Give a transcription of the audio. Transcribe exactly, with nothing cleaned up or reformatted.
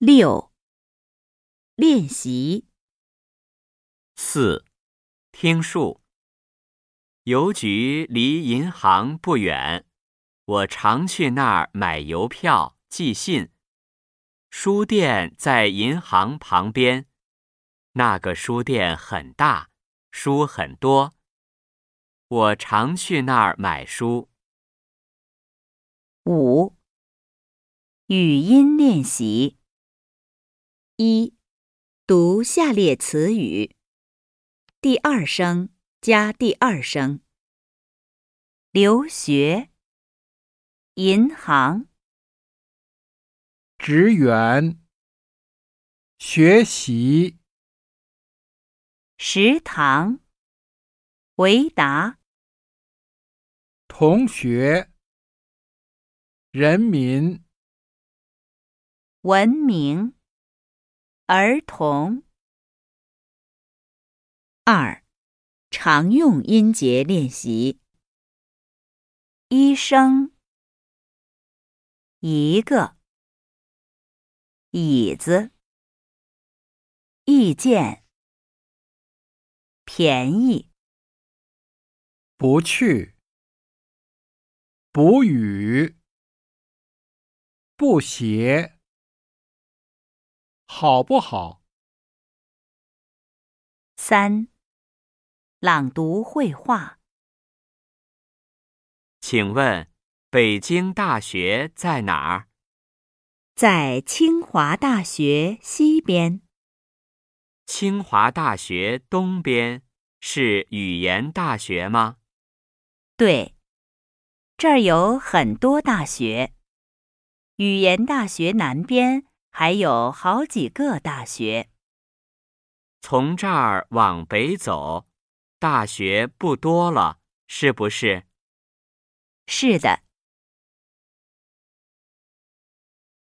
六、练习。四、听数。邮局离银行不远，我常去那儿买邮票、寄信。书店在银行旁边，那个书店很大，书很多，我常去那儿买书。五、语音练习。一、读下列词语，第二声加第二声。留学，银行，职员，学习，食堂，回答，同学，人民，文明，儿童。二、常用音节练习。一声，一个，椅子，意见，便宜，不去，不语，不写，好不好？三、朗读绘画。请问，北京大学在哪儿？在清华大学西边。清华大学东边是语言大学吗？对，这儿有很多大学。语言大学南边还有好几个大学。从这儿往北走，大学不多了，是不是？是的，